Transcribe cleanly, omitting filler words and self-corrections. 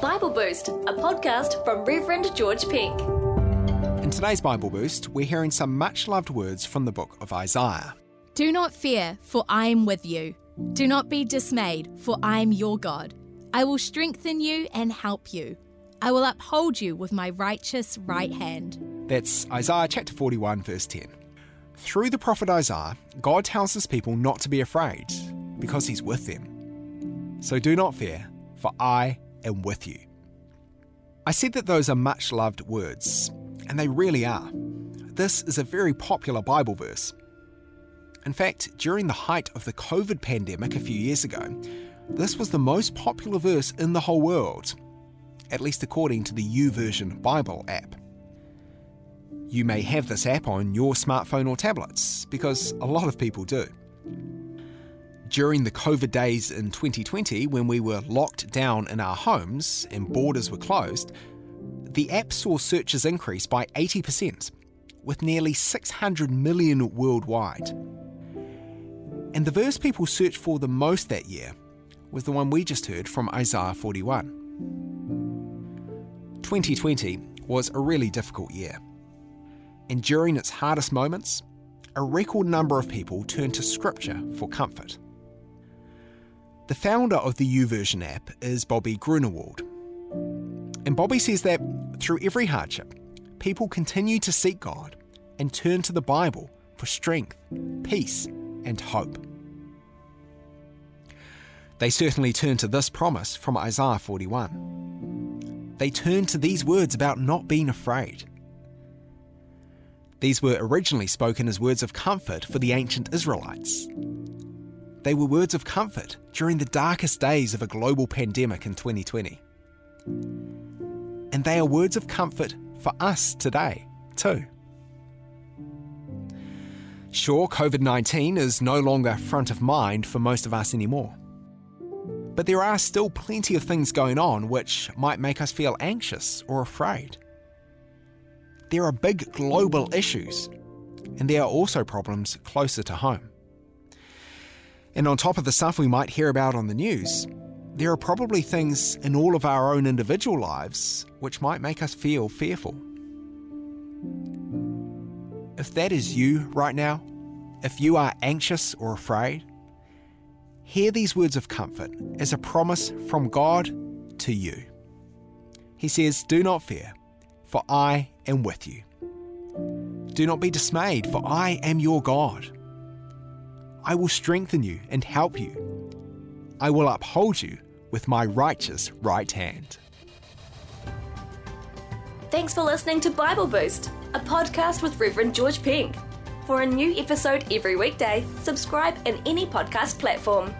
Bible Boost, a podcast from Reverend George Penk. In today's Bible Boost, we're hearing some much-loved words from the book of Isaiah. Do not fear, for I am with you. Do not be dismayed, for I am your God. I will strengthen you and help you. I will uphold you with my righteous right hand. That's Isaiah chapter 41, verse 10. Through the prophet Isaiah, God tells his people not to be afraid, because he's with them. So do not fear, for I am with you. I said that those are much-loved words, and they really are. This is a very popular Bible verse. In fact, during the height of the COVID pandemic a few years ago, this was the most popular verse in the whole world, at least according to the YouVersion Bible app. You may have this app on your smartphone or tablets, because a lot of people do. During the COVID days in 2020, when we were locked down in our homes and borders were closed, the app saw searches increase by 80%, with nearly 600 million worldwide. And the verse people searched for the most that year was the one we just heard from Isaiah 41. 2020 was a really difficult year. And during its hardest moments, a record number of people turned to Scripture for comfort. The founder of the YouVersion app is Bobby Grunewald. And Bobby says that through every hardship, people continue to seek God and turn to the Bible for strength, peace, and hope. They certainly turn to this promise from Isaiah 41. They turn to these words about not being afraid. These were originally spoken as words of comfort for the ancient Israelites. They were words of comfort during the darkest days of a global pandemic in 2020. And they are words of comfort for us today, too. Sure, COVID-19 is no longer front of mind for most of us anymore. But there are still plenty of things going on which might make us feel anxious or afraid. There are big global issues, and there are also problems closer to home. And on top of the stuff we might hear about on the news, there are probably things in all of our own individual lives which might make us feel fearful. If that is you right now, if you are anxious or afraid, hear these words of comfort as a promise from God to you. He says, do not fear, for I am with you. Do not be dismayed, for I am your God. I will strengthen you and help you. I will uphold you with my righteous right hand. Thanks for listening to Bible Boost, a podcast with Reverend George Penk. For a new episode every weekday, subscribe in any podcast platform.